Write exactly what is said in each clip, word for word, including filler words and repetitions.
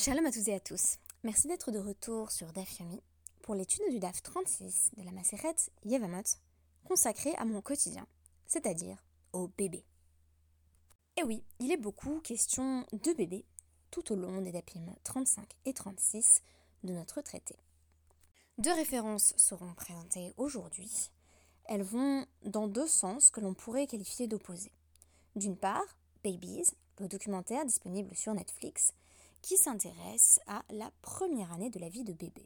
Shalom à toutes et à tous. Merci d'être de retour sur Daf Yomi pour l'étude du Daf trente-six de la Massekhet Yevamot consacrée à mon quotidien, c'est-à-dire au bébé. Et oui, il est beaucoup question de bébé tout au long des dapim trente-cinq et trente-six de notre traité. Deux références seront présentées aujourd'hui. Elles vont dans deux sens que l'on pourrait qualifier d'opposés. D'une part, Babies, le documentaire disponible sur Netflix, qui s'intéresse à la première année de la vie de bébé.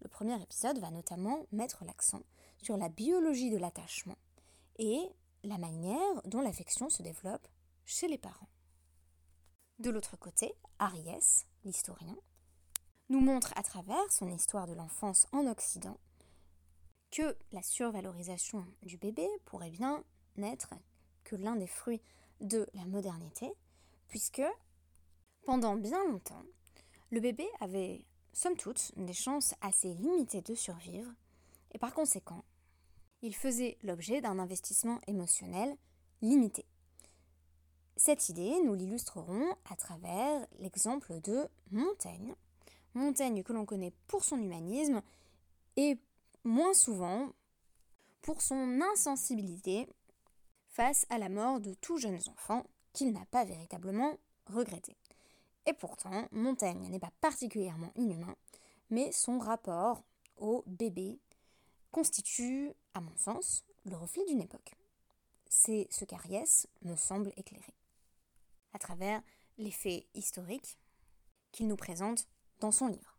Le premier épisode va notamment mettre l'accent sur la biologie de l'attachement et la manière dont l'affection se développe chez les parents. De l'autre côté, Ariès, l'historien, nous montre à travers son histoire de l'enfance en Occident que la survalorisation du bébé pourrait bien n'être que l'un des fruits de la modernité, puisque pendant bien longtemps, le bébé avait, somme toute, des chances assez limitées de survivre et par conséquent, il faisait l'objet d'un investissement émotionnel limité. Cette idée, nous l'illustrerons à travers l'exemple de Montaigne. Montaigne que l'on connaît pour son humanisme et moins souvent pour son insensibilité face à la mort de tout jeune enfant qu'il n'a pas véritablement regretté. Et pourtant, Montaigne n'est pas particulièrement inhumain, mais son rapport au bébé constitue, à mon sens, le reflet d'une époque. C'est ce qu'Ariès me semble éclairer, à travers les faits historiques qu'il nous présente dans son livre.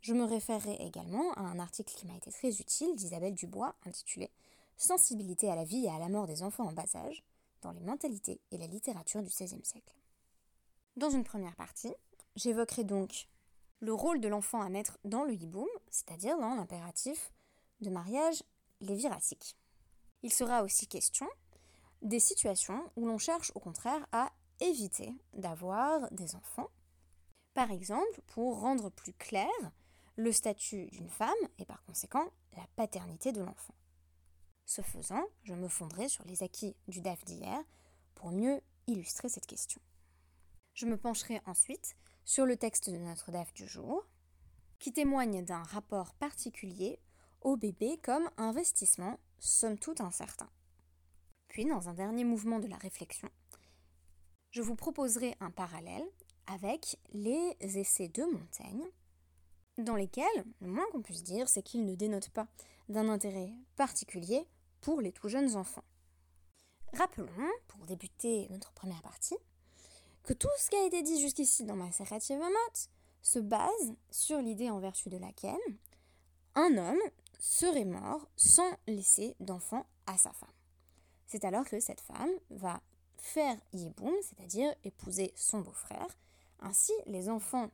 Je me référerai également à un article qui m'a été très utile d'Isabelle Dubois, intitulé « Sensibilité à la vie et à la mort des enfants en bas âge dans les mentalités et la littérature du seizième siècle ». Dans une première partie, j'évoquerai donc le rôle de l'enfant à mettre dans le hiboum, c'est-à-dire dans l'impératif de mariage léviracique. Il sera aussi question des situations où l'on cherche au contraire à éviter d'avoir des enfants. Par exemple, pour rendre plus clair le statut d'une femme et par conséquent la paternité de l'enfant. Ce faisant, je me fonderai sur les acquis du D A F d'hier pour mieux illustrer cette question. Je me pencherai ensuite sur le texte de notre D A F du jour, qui témoigne d'un rapport particulier au bébé comme investissement, somme toute incertain. Puis, dans un dernier mouvement de la réflexion, je vous proposerai un parallèle avec les essais de Montaigne, dans lesquels, le moins qu'on puisse dire, c'est qu'ils ne dénotent pas d'un intérêt particulier pour les tout jeunes enfants. Rappelons, pour débuter notre première partie, que tout ce qui a été dit jusqu'ici dans Massekhet Yevamot se base sur l'idée en vertu de laquelle un homme serait mort sans laisser d'enfant à sa femme. C'est alors que cette femme va faire yiboum, c'est-à-dire épouser son beau-frère. Ainsi, les enfants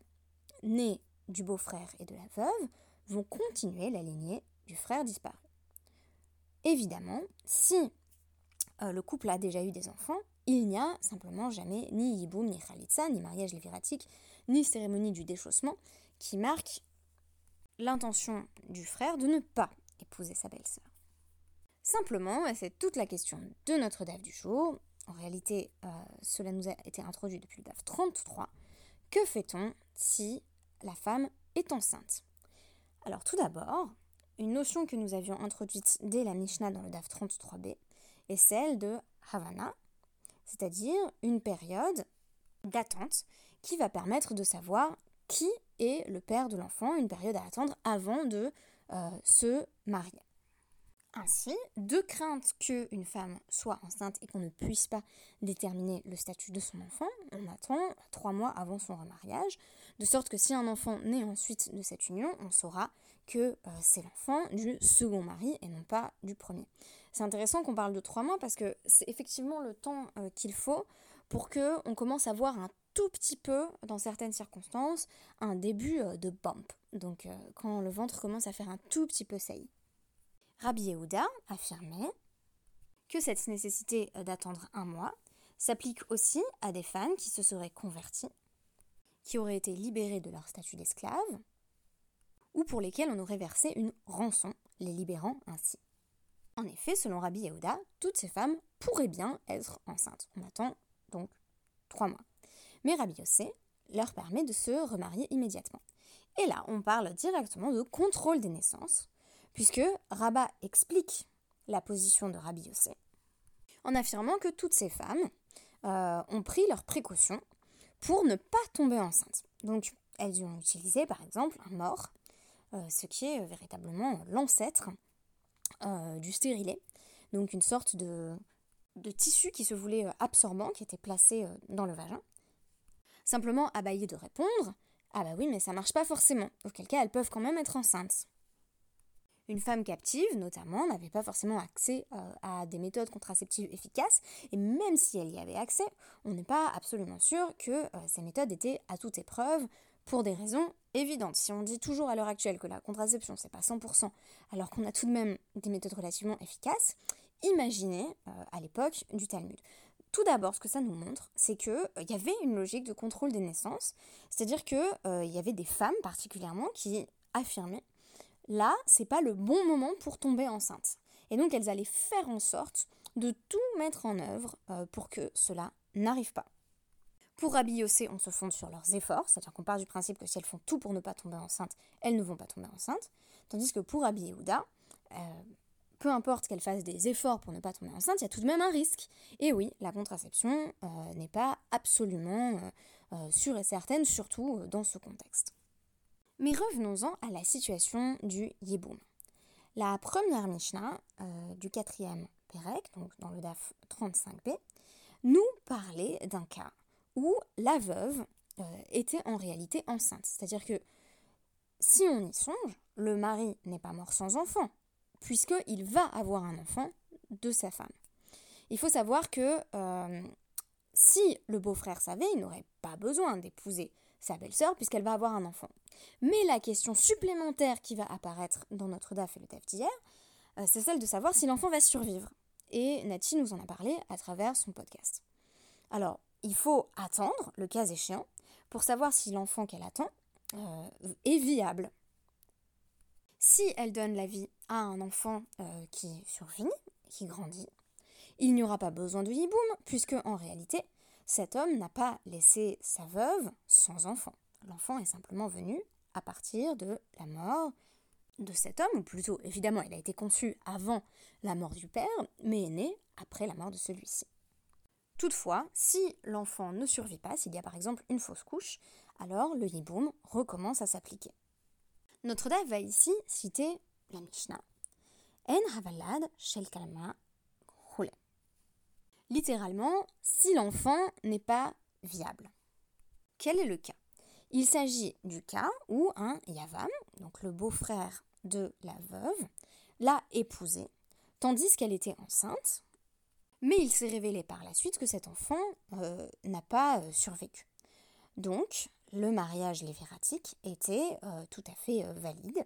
nés du beau-frère et de la veuve vont continuer la lignée du frère disparu. Évidemment, si euh, le couple a déjà eu des enfants, il n'y a simplement jamais ni hiboum, ni khalitsa, ni mariage léviratique, ni cérémonie du déchaussement qui marque l'intention du frère de ne pas épouser sa belle-sœur. Simplement, et c'est toute la question de notre D A F du jour, en réalité euh, cela nous a été introduit depuis le D A F trente-trois, que fait-on si la femme est enceinte? Alors tout d'abord, une notion que nous avions introduite dès la Mishnah dans le D A F trente-trois b est celle de Ravina, c'est-à-dire une période d'attente qui va permettre de savoir qui est le père de l'enfant, une période à attendre avant de euh, se marier. Ainsi, de crainte qu'une femme soit enceinte et qu'on ne puisse pas déterminer le statut de son enfant, on attend trois mois avant son remariage, de sorte que si un enfant naît ensuite de cette union, on saura que euh, c'est l'enfant du second mari et non pas du premier. C'est intéressant qu'on parle de trois mois parce que c'est effectivement le temps euh, qu'il faut pour qu'on commence à voir un tout petit peu, dans certaines circonstances, un début euh, de bump, donc euh, quand le ventre commence à faire un tout petit peu saillie. Rabbi Yehuda affirmait que cette nécessité d'attendre un mois s'applique aussi à des femmes qui se seraient converties, qui auraient été libérées de leur statut d'esclave, ou pour lesquelles on aurait versé une rançon, les libérant ainsi. En effet, selon Rabbi Yehuda, toutes ces femmes pourraient bien être enceintes. On attend donc trois mois. Mais Rabbi Yossé, leur permet de se remarier immédiatement. Et là, on parle directement de contrôle des naissances, puisque Rabba explique la position de Rabbi Yossé en affirmant que toutes ces femmes euh, ont pris leurs précautions pour ne pas tomber enceinte. Donc, elles ont utilisé, par exemple, un mors, euh, ce qui est euh, véritablement l'ancêtre euh, du stérilet, donc une sorte de, de tissu qui se voulait euh, absorbant, qui était placé euh, dans le vagin. Simplement, Abaye de répondre « Ah bah oui, mais ça marche pas forcément, auquel cas elles peuvent quand même être enceintes. » Une femme captive, notamment, n'avait pas forcément accès euh, à des méthodes contraceptives efficaces, et même si elle y avait accès, on n'est pas absolument sûr que euh, ces méthodes étaient à toute épreuve, pour des raisons évidentes. Si on dit toujours à l'heure actuelle que la contraception, c'est pas cent pour cent, alors qu'on a tout de même des méthodes relativement efficaces, imaginez euh, à l'époque du Talmud. Tout d'abord, ce que ça nous montre, c'est qu'il euh, y avait une logique de contrôle des naissances, c'est-à-dire qu'il euh, y avait des femmes particulièrement qui affirmaient là, c'est pas le bon moment pour tomber enceinte. Et donc, elles allaient faire en sorte de tout mettre en œuvre euh, pour que cela n'arrive pas. Pour Rabbi Yossé, on se fonde sur leurs efforts, c'est-à-dire qu'on part du principe que si elles font tout pour ne pas tomber enceinte, elles ne vont pas tomber enceinte. Tandis que pour Rabbi Yehuda, euh, peu importe qu'elles fassent des efforts pour ne pas tomber enceinte, il y a tout de même un risque. Et oui, la contraception euh, n'est pas absolument euh, euh, sûre et certaine, surtout euh, dans ce contexte. Mais revenons-en à la situation du Yéboum. La première Mishnah euh, du quatrième Pérec, donc dans le Daf trente-cinq b, nous parlait d'un cas où la veuve euh, était en réalité enceinte. C'est-à-dire que, si on y songe, le mari n'est pas mort sans enfant, puisqu'il va avoir un enfant de sa femme. Il faut savoir que euh, si le beau-frère savait, il n'aurait pas besoin d'épouser sa belle-sœur, puisqu'elle va avoir un enfant. Mais la question supplémentaire qui va apparaître dans notre D A F et le D A F d'hier, euh, c'est celle de savoir si l'enfant va survivre. Et Nati nous en a parlé à travers son podcast. Alors, il faut attendre, le cas échéant, pour savoir si l'enfant qu'elle attend euh, est viable. Si elle donne la vie à un enfant euh, qui survit, qui grandit, il n'y aura pas besoin de yiboum, puisque en réalité, cet homme n'a pas laissé sa veuve sans enfant. L'enfant est simplement venu à partir de la mort de cet homme, ou plutôt, évidemment, il a été conçu avant la mort du père, mais est né après la mort de celui-ci. Toutefois, si l'enfant ne survit pas, s'il y a par exemple une fausse couche, alors le yiboum recommence à s'appliquer. Notre Daf va ici citer la Mishnah. En havalad shel kalma roule. Littéralement, si l'enfant n'est pas viable. Quel est le cas ? Il s'agit du cas où un yavam, donc le beau-frère de la veuve, l'a épousée, tandis qu'elle était enceinte. Mais il s'est révélé par la suite que cet enfant euh, n'a pas euh, survécu. Donc, le mariage lévératique était euh, tout à fait euh, valide.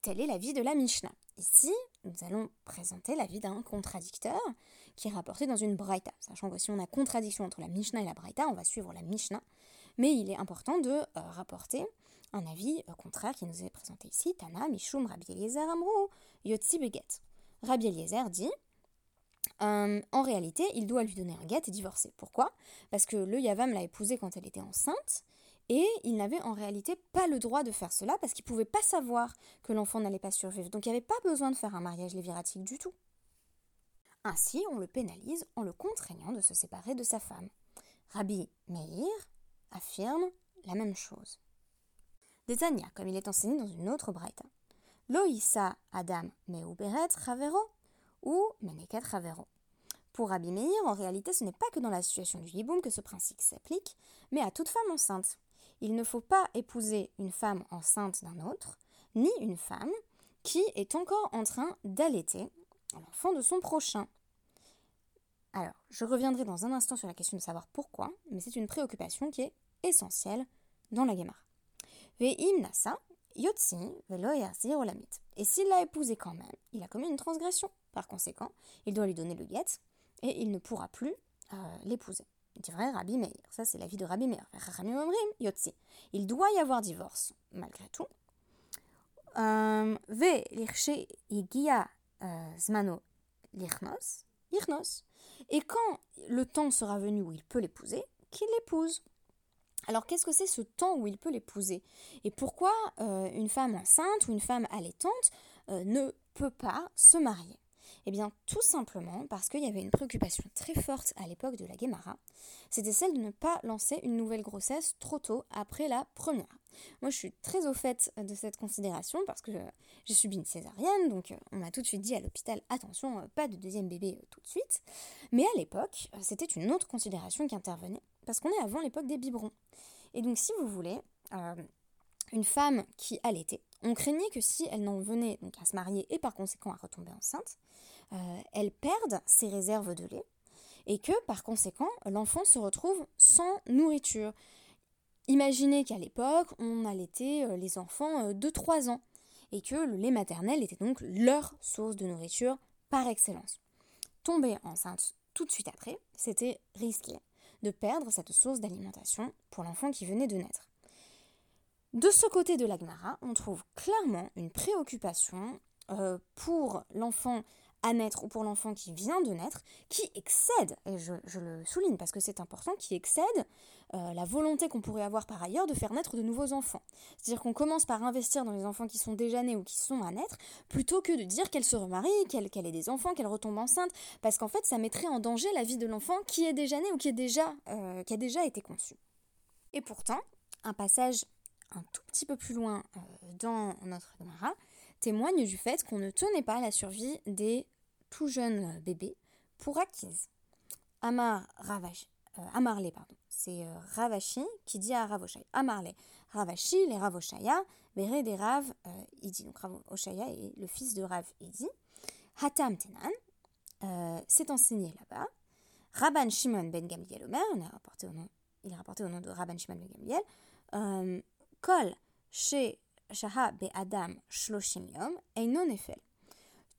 Tel est l'avis de la Mishnah. Ici, nous allons présenter l'avis d'un contradicteur qui est rapporté dans une braïta. Sachant que si on a contradiction entre la Mishnah et la braïta, on va suivre la Mishnah. Mais il est important de euh, rapporter un avis euh, contraire qui nous est présenté ici. Tana, Mishum, Rabbi Eliezer, Amrou, Yotzi Beget. Rabbi Eliezer dit... Euh, en réalité, il doit lui donner un guet et divorcer. Pourquoi ? Parce que le yavam l'a épousée quand elle était enceinte et il n'avait en réalité pas le droit de faire cela parce qu'il ne pouvait pas savoir que l'enfant n'allait pas survivre. Donc il n'y avait pas besoin de faire un mariage lévératique du tout. Ainsi, on le pénalise en le contraignant de se séparer de sa femme. Rabbi Meir affirme la même chose. Détania, comme il est enseigné dans une autre braïta. Loïssa Adam Meuberet Ravero ou Menekat Ravero. Pour Rabbi Meir, en réalité, ce n'est pas que dans la situation du yiboum que ce principe s'applique, mais à toute femme enceinte. Il ne faut pas épouser une femme enceinte d'un autre, ni une femme qui est encore en train d'allaiter l'enfant de son prochain. Alors, je reviendrai dans un instant sur la question de savoir pourquoi, mais c'est une préoccupation qui est essentielle dans la Gemara. Ve'im nasa yotzi velo yarzir olamit. Et s'il l'a épousée quand même, il a commis une transgression. Par conséquent, il doit lui donner le guet et il ne pourra plus euh, l'épouser. C'est vrai, Rabbi Meir. Ça, c'est l'avis de Rabbi Meir. Il doit y avoir divorce, malgré tout. Euh, et quand le temps sera venu où il peut l'épouser, qu'il l'épouse. Alors qu'est-ce que c'est ce temps où il peut l'épouser? Et pourquoi euh, une femme enceinte ou une femme allaitante euh, ne peut pas se marier? Eh bien tout simplement parce qu'il y avait une préoccupation très forte à l'époque de la Guémara, c'était celle de ne pas lancer une nouvelle grossesse trop tôt après la première. Moi je suis très au fait de cette considération parce que j'ai subi une césarienne, donc on m'a tout de suite dit à l'hôpital attention, pas de deuxième bébé tout de suite, mais à l'époque c'était une autre considération qui intervenait, parce qu'on est avant l'époque des biberons. Et donc si vous voulez, euh, une femme qui allaitait, on craignait que si elle n'en venait donc à se marier et par conséquent à retomber enceinte, euh, elle perde ses réserves de lait et que par conséquent l'enfant se retrouve sans nourriture. Imaginez qu'à l'époque on allaitait euh, les enfants euh, de trois ans et que le lait maternel était donc leur source de nourriture par excellence. Tomber enceinte tout de suite après, c'était risqué de perdre cette source d'alimentation pour l'enfant qui venait de naître. De ce côté de la Guémara, on trouve clairement une préoccupation euh, pour l'enfant à naître ou pour l'enfant qui vient de naître, qui excède, et je, je le souligne parce que c'est important, qui excède euh, la volonté qu'on pourrait avoir par ailleurs de faire naître de nouveaux enfants. C'est-à-dire qu'on commence par investir dans les enfants qui sont déjà nés ou qui sont à naître, plutôt que de dire qu'elle se remarie, qu'elle, qu'elle ait des enfants, qu'elle retombe enceinte, parce qu'en fait ça mettrait en danger la vie de l'enfant qui est déjà né ou qui, est déjà, euh, qui a déjà été conçu. Et pourtant, un passage un tout petit peu plus loin euh, dans notre Guémara, témoigne du fait qu'on ne tenait pas la survie des tout jeunes bébés pour acquise. Amar Ravashi, euh, Amarlé, pardon, c'est euh, Ravashi qui dit à Ravoshaï. Amarlé, Ravashi, les Ravoshaïa, Béré des Rav, euh, il dit, donc Ravoshaïa est le fils de Rav-Idi. Hatam Tenan, euh, c'est enseigné là-bas. Raban Shimon ben Gamliel Omer, on a rapporté au nom, il est rapporté au nom de Raban Shimon ben Gamliel. Euh, Kol chez Shaha be'adam shloshim yom einon nefel.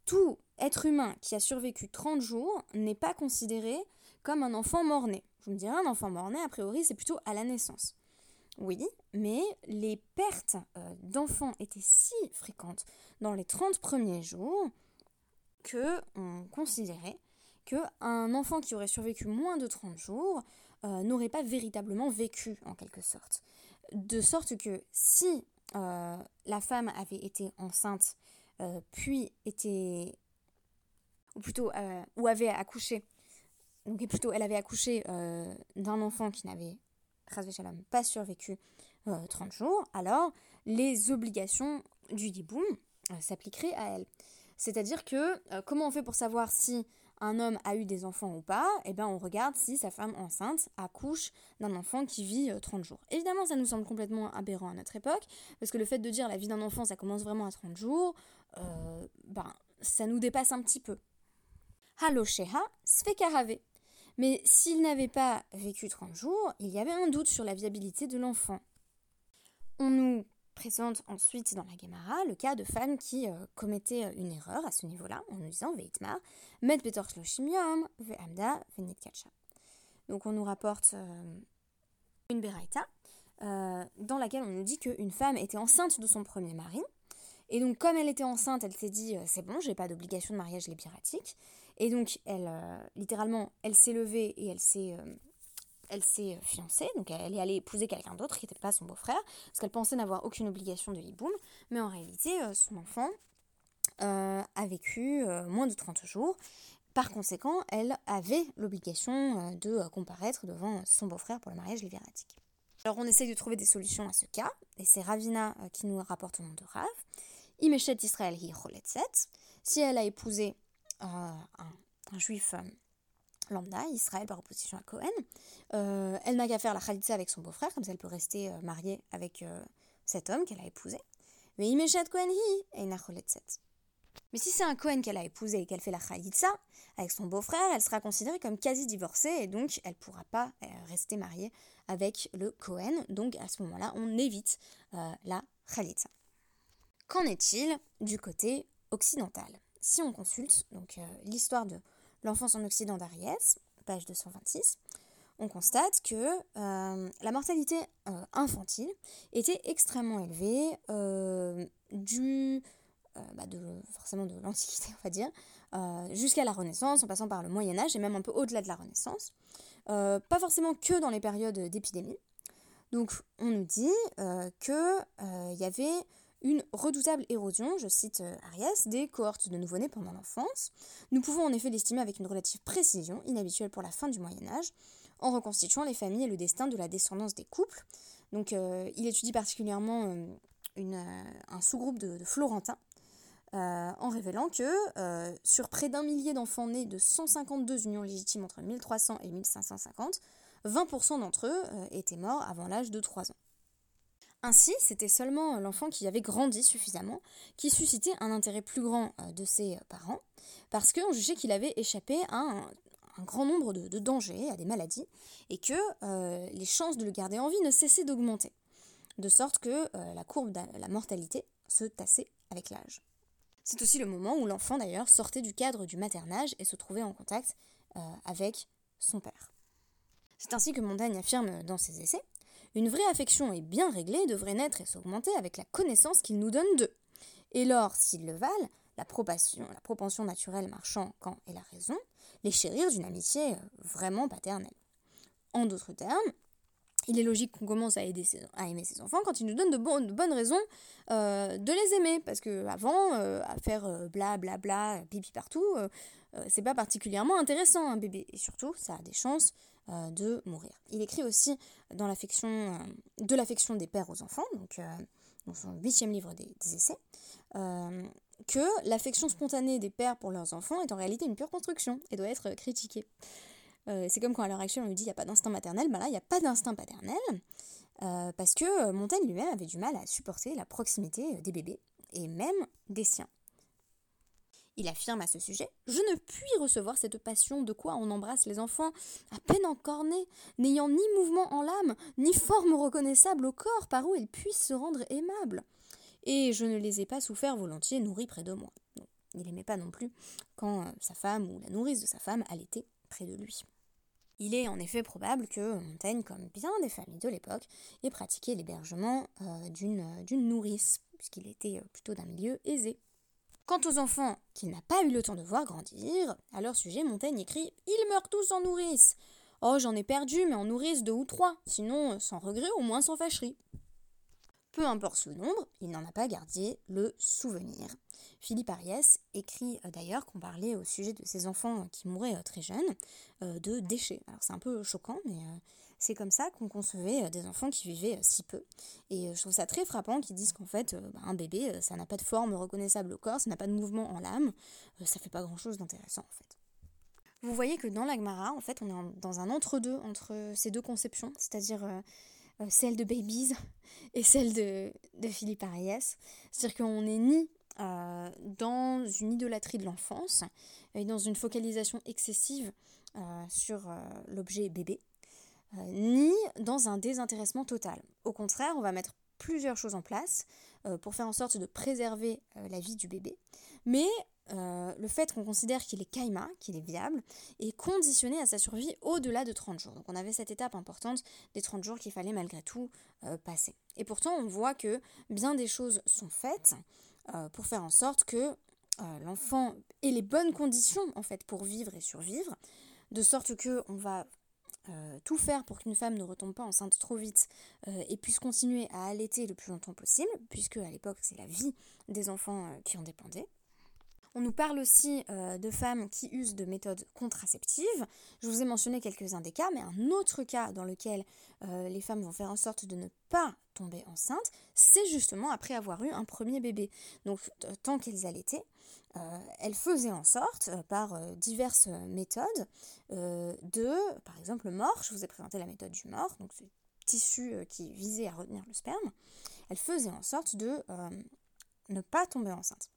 Tout être humain qui a survécu trente jours n'est pas considéré comme un enfant mort-né. Je me dirais, un enfant mort-né, a priori, c'est plutôt à la naissance. Oui, mais les pertes euh, d'enfants étaient si fréquentes dans les trente premiers jours qu'on considérait qu'un enfant qui aurait survécu moins de trente jours euh, n'aurait pas véritablement vécu, en quelque sorte. De sorte que si euh, la femme avait été enceinte, euh, puis était, ou plutôt, euh, ou avait accouché, donc plutôt elle avait accouché euh, d'un enfant qui n'avait, Razvé Shalom, pas survécu euh, trente jours, alors les obligations du Yiboum euh, s'appliqueraient à elle. C'est-à-dire que, euh, comment on fait pour savoir si un homme a eu des enfants ou pas, eh ben on regarde si sa femme enceinte accouche d'un enfant qui vit trente jours. Évidemment, ça nous semble complètement aberrant à notre époque, parce que le fait de dire la vie d'un enfant, ça commence vraiment à trente jours, euh, ben, ça nous dépasse un petit peu. Halosheha svekahave. Mais s'il n'avait pas vécu trente jours, il y avait un doute sur la viabilité de l'enfant. On nous présente ensuite dans la Guémara le cas de femmes qui euh, commettaient une erreur à ce niveau-là en nous disant Veitmar, Met Betor Shloshim Yom, Ve'amda, Venit Katcha. Donc on nous rapporte euh, une Beraïta euh, dans laquelle on nous dit qu'une femme était enceinte de son premier mari. Et donc comme elle était enceinte, elle s'est dit euh, c'est bon, j'ai pas d'obligation de mariage lébiratique. Et donc elle, euh, littéralement, elle s'est levée et elle s'est. Euh, Elle s'est fiancée, donc elle est allée épouser quelqu'un d'autre qui n'était pas son beau-frère, parce qu'elle pensait n'avoir aucune obligation de hiboum, mais en réalité, son enfant euh, a vécu euh, moins de trente jours. Par conséquent, elle avait l'obligation de comparaître devant son beau-frère pour le mariage léviratique. Alors on essaye de trouver des solutions à ce cas, et c'est Ravina qui nous rapporte au nom de Rav. Imeshet Israël hi choletzet. Si elle a épousé euh, un, un juif euh, lambda, Israël par opposition à Cohen, euh, elle n'a qu'à faire la khalitza avec son beau-frère, comme ça elle peut rester euh, mariée avec euh, cet homme qu'elle a épousé. Mais imeshat Cohen hi eina choletzet. Mais si c'est un Cohen qu'elle a épousé et qu'elle fait la khalitza avec son beau-frère, elle sera considérée comme quasi divorcée et donc elle ne pourra pas euh, rester mariée avec le Cohen. Donc à ce moment-là, on évite euh, la khalitza. Qu'en est-il du côté occidental? Si on consulte donc euh, l'histoire de L'enfance en Occident d'Ariès, page deux cent vingt-six, on constate que euh, la mortalité euh, infantile était extrêmement élevée euh, du, euh, bah de, forcément de l'Antiquité, on va dire, euh, jusqu'à la Renaissance, en passant par le Moyen-Âge et même un peu au-delà de la Renaissance. Euh, pas forcément que dans les périodes d'épidémie. Donc on nous dit euh, qu'il euh, y avait une redoutable érosion, je cite euh, Ariès, des cohortes de nouveau-nés pendant l'enfance. Nous pouvons en effet l'estimer avec une relative précision, inhabituelle pour la fin du Moyen-Âge, en reconstituant les familles et le destin de la descendance des couples. Donc euh, il étudie particulièrement euh, une, euh, un sous-groupe de, de Florentins, Euh, en révélant que, euh, sur près d'un millier d'enfants nés de cent cinquante-deux unions légitimes entre mille trois cents et mille cinq cent cinquante, vingt pour cent d'entre eux euh, étaient morts avant l'âge de trois ans. Ainsi, c'était seulement l'enfant qui avait grandi suffisamment qui suscitait un intérêt plus grand euh, de ses parents, parce qu'on jugeait qu'il avait échappé à un, un grand nombre de, de dangers, à des maladies, et que euh, les chances de le garder en vie ne cessaient d'augmenter, de sorte que euh, la courbe de la mortalité se tassait avec l'âge. C'est aussi le moment où l'enfant d'ailleurs sortait du cadre du maternage et se trouvait en contact euh, avec son père. C'est ainsi que Montaigne affirme dans ses essais « Une vraie affection est bien réglée, devrait naître et s'augmenter avec la connaissance qu'il nous donne d'eux. Et lors, s'ils le valent, la propension, la propension naturelle marchant quand et la raison, les chérir d'une amitié vraiment paternelle. » En d'autres termes, il est logique qu'on commence à, aider ses, à aimer ses enfants quand ils nous donnent de, bon, de bonnes raisons euh, de les aimer. Parce qu'avant, euh, à faire euh, bla bla bla, pipi partout, euh, euh, c'est pas particulièrement intéressant un bébé. Et surtout, ça a des chances euh, de mourir. Il écrit aussi dans l'affection, euh, de l'affection des pères aux enfants, donc euh, dans son huitième livre des, des essais, euh, que l'affection spontanée des pères pour leurs enfants est en réalité une pure construction et doit être critiquée. Euh, c'est comme quand à l'heure actuelle on lui dit il n'y a pas d'instinct maternel, ben là il n'y a pas d'instinct paternel, euh, parce que Montaigne lui-même avait du mal à supporter la proximité des bébés, et même des siens. Il affirme à ce sujet « Je ne puis recevoir cette passion de quoi on embrasse les enfants, à peine encore nés, n'ayant ni mouvement en l'âme, ni forme reconnaissable au corps par où ils puissent se rendre aimables. Et je ne les ai pas souffert volontiers nourris près de moi. » Donc, il n'aimait pas non plus quand euh, sa femme ou la nourrice de sa femme allaitait près de lui. Il est en effet probable que Montaigne, comme bien des familles de l'époque, ait pratiqué l'hébergement euh, d'une, d'une nourrice, puisqu'il était plutôt d'un milieu aisé. Quant aux enfants qu'il n'a pas eu le temps de voir grandir, à leur sujet, Montaigne écrit « Ils meurent tous en nourrice !»« Oh, j'en ai perdu, mais en nourrice deux ou trois, sinon sans regret, au moins sans fâcherie. » Peu importe le nombre, il n'en a pas gardé le souvenir. Philippe Ariès écrit euh, d'ailleurs qu'on parlait au sujet de ces enfants qui mouraient euh, très jeunes euh, de déchets. Alors c'est un peu choquant, mais euh, c'est comme ça qu'on concevait euh, des enfants qui vivaient euh, si peu. Et euh, je trouve ça très frappant qu'ils disent qu'en fait, euh, bah, un bébé, euh, ça n'a pas de forme reconnaissable au corps, ça n'a pas de mouvement en l'âme, euh, ça fait pas grand-chose d'intéressant en fait. Vous voyez que dans l'Agmara, en fait, on est en, dans un entre-deux entre ces deux conceptions, c'est-à-dire... Euh, Euh, celle de Babies et celle de, de Philippe Ariès. C'est-à-dire qu'on n'est ni euh, dans une idolâtrie de l'enfance, et dans une focalisation excessive euh, sur euh, l'objet bébé, euh, ni dans un désintéressement total. Au contraire, on va mettre plusieurs choses en place euh, pour faire en sorte de préserver euh, la vie du bébé, mais Euh, le fait qu'on considère qu'il est kaima, qu'il est viable, est conditionné à sa survie au-delà de trente jours. Donc on avait cette étape importante des trente jours qu'il fallait malgré tout euh, passer. Et pourtant on voit que bien des choses sont faites euh, pour faire en sorte que euh, l'enfant ait les bonnes conditions en fait pour vivre et survivre, de sorte qu'on va euh, tout faire pour qu'une femme ne retombe pas enceinte trop vite euh, et puisse continuer à allaiter le plus longtemps possible, puisque à l'époque c'est la vie des enfants euh, qui en dépendait. On nous parle aussi euh, de femmes qui usent de méthodes contraceptives. Je vous ai mentionné quelques-uns des cas, mais un autre cas dans lequel euh, les femmes vont faire en sorte de ne pas tomber enceinte, c'est justement après avoir eu un premier bébé. Donc, tant qu'elles allaitaient, euh, elles faisaient en sorte, euh, par euh, diverses méthodes, euh, de, par exemple, le mors. Je vous ai présenté la méthode du mors, donc ce tissu euh, qui visait à retenir le sperme. Elles faisaient en sorte de euh, ne pas tomber enceinte.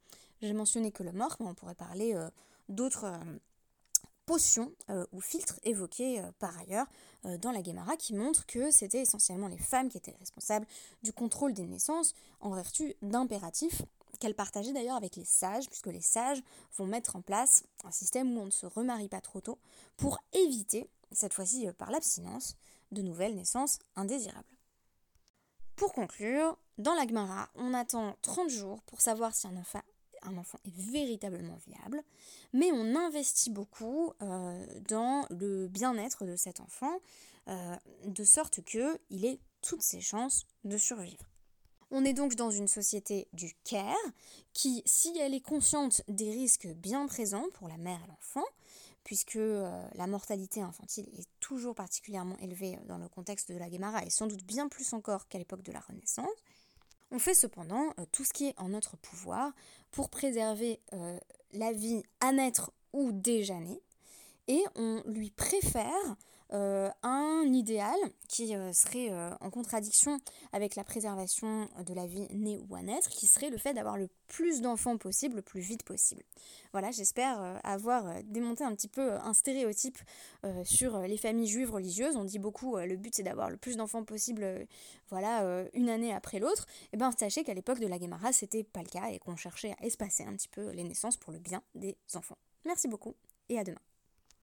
J'ai mentionné que le mort, mais on pourrait parler euh, d'autres euh, potions euh, ou filtres évoqués euh, par ailleurs euh, dans la Guémara, qui montrent que c'était essentiellement les femmes qui étaient responsables du contrôle des naissances en vertu d'impératifs qu'elles partageaient d'ailleurs avec les sages, puisque les sages vont mettre en place un système où on ne se remarie pas trop tôt pour éviter, cette fois-ci euh, par l'abstinence, de nouvelles naissances indésirables. Pour conclure, dans la Guémara, on attend trente jours pour savoir si un enfant un enfant est véritablement viable, mais on investit beaucoup euh, dans le bien-être de cet enfant, euh, de sorte qu'il est toutes ses chances de survivre. On est donc dans une société du care qui, si elle est consciente des risques bien présents pour la mère et l'enfant, puisque euh, la mortalité infantile est toujours particulièrement élevée dans le contexte de la Guémara et sans doute bien plus encore qu'à l'époque de la Renaissance, on fait cependant euh, tout ce qui est en notre pouvoir pour préserver euh, la vie à naître ou déjà née, et on lui préfère euh, un idéal qui euh, serait euh, en contradiction avec la préservation de la vie née ou à naître, qui serait le fait d'avoir le plus d'enfants possible, le plus vite possible. Voilà, j'espère euh, avoir démonté un petit peu un stéréotype euh, sur les familles juives religieuses. On dit beaucoup, euh, le but c'est d'avoir le plus d'enfants possible, euh, voilà, euh, une année après l'autre. Et bien sachez qu'à l'époque de la Guémara, c'était pas le cas et qu'on cherchait à espacer un petit peu les naissances pour le bien des enfants. Merci beaucoup et à demain.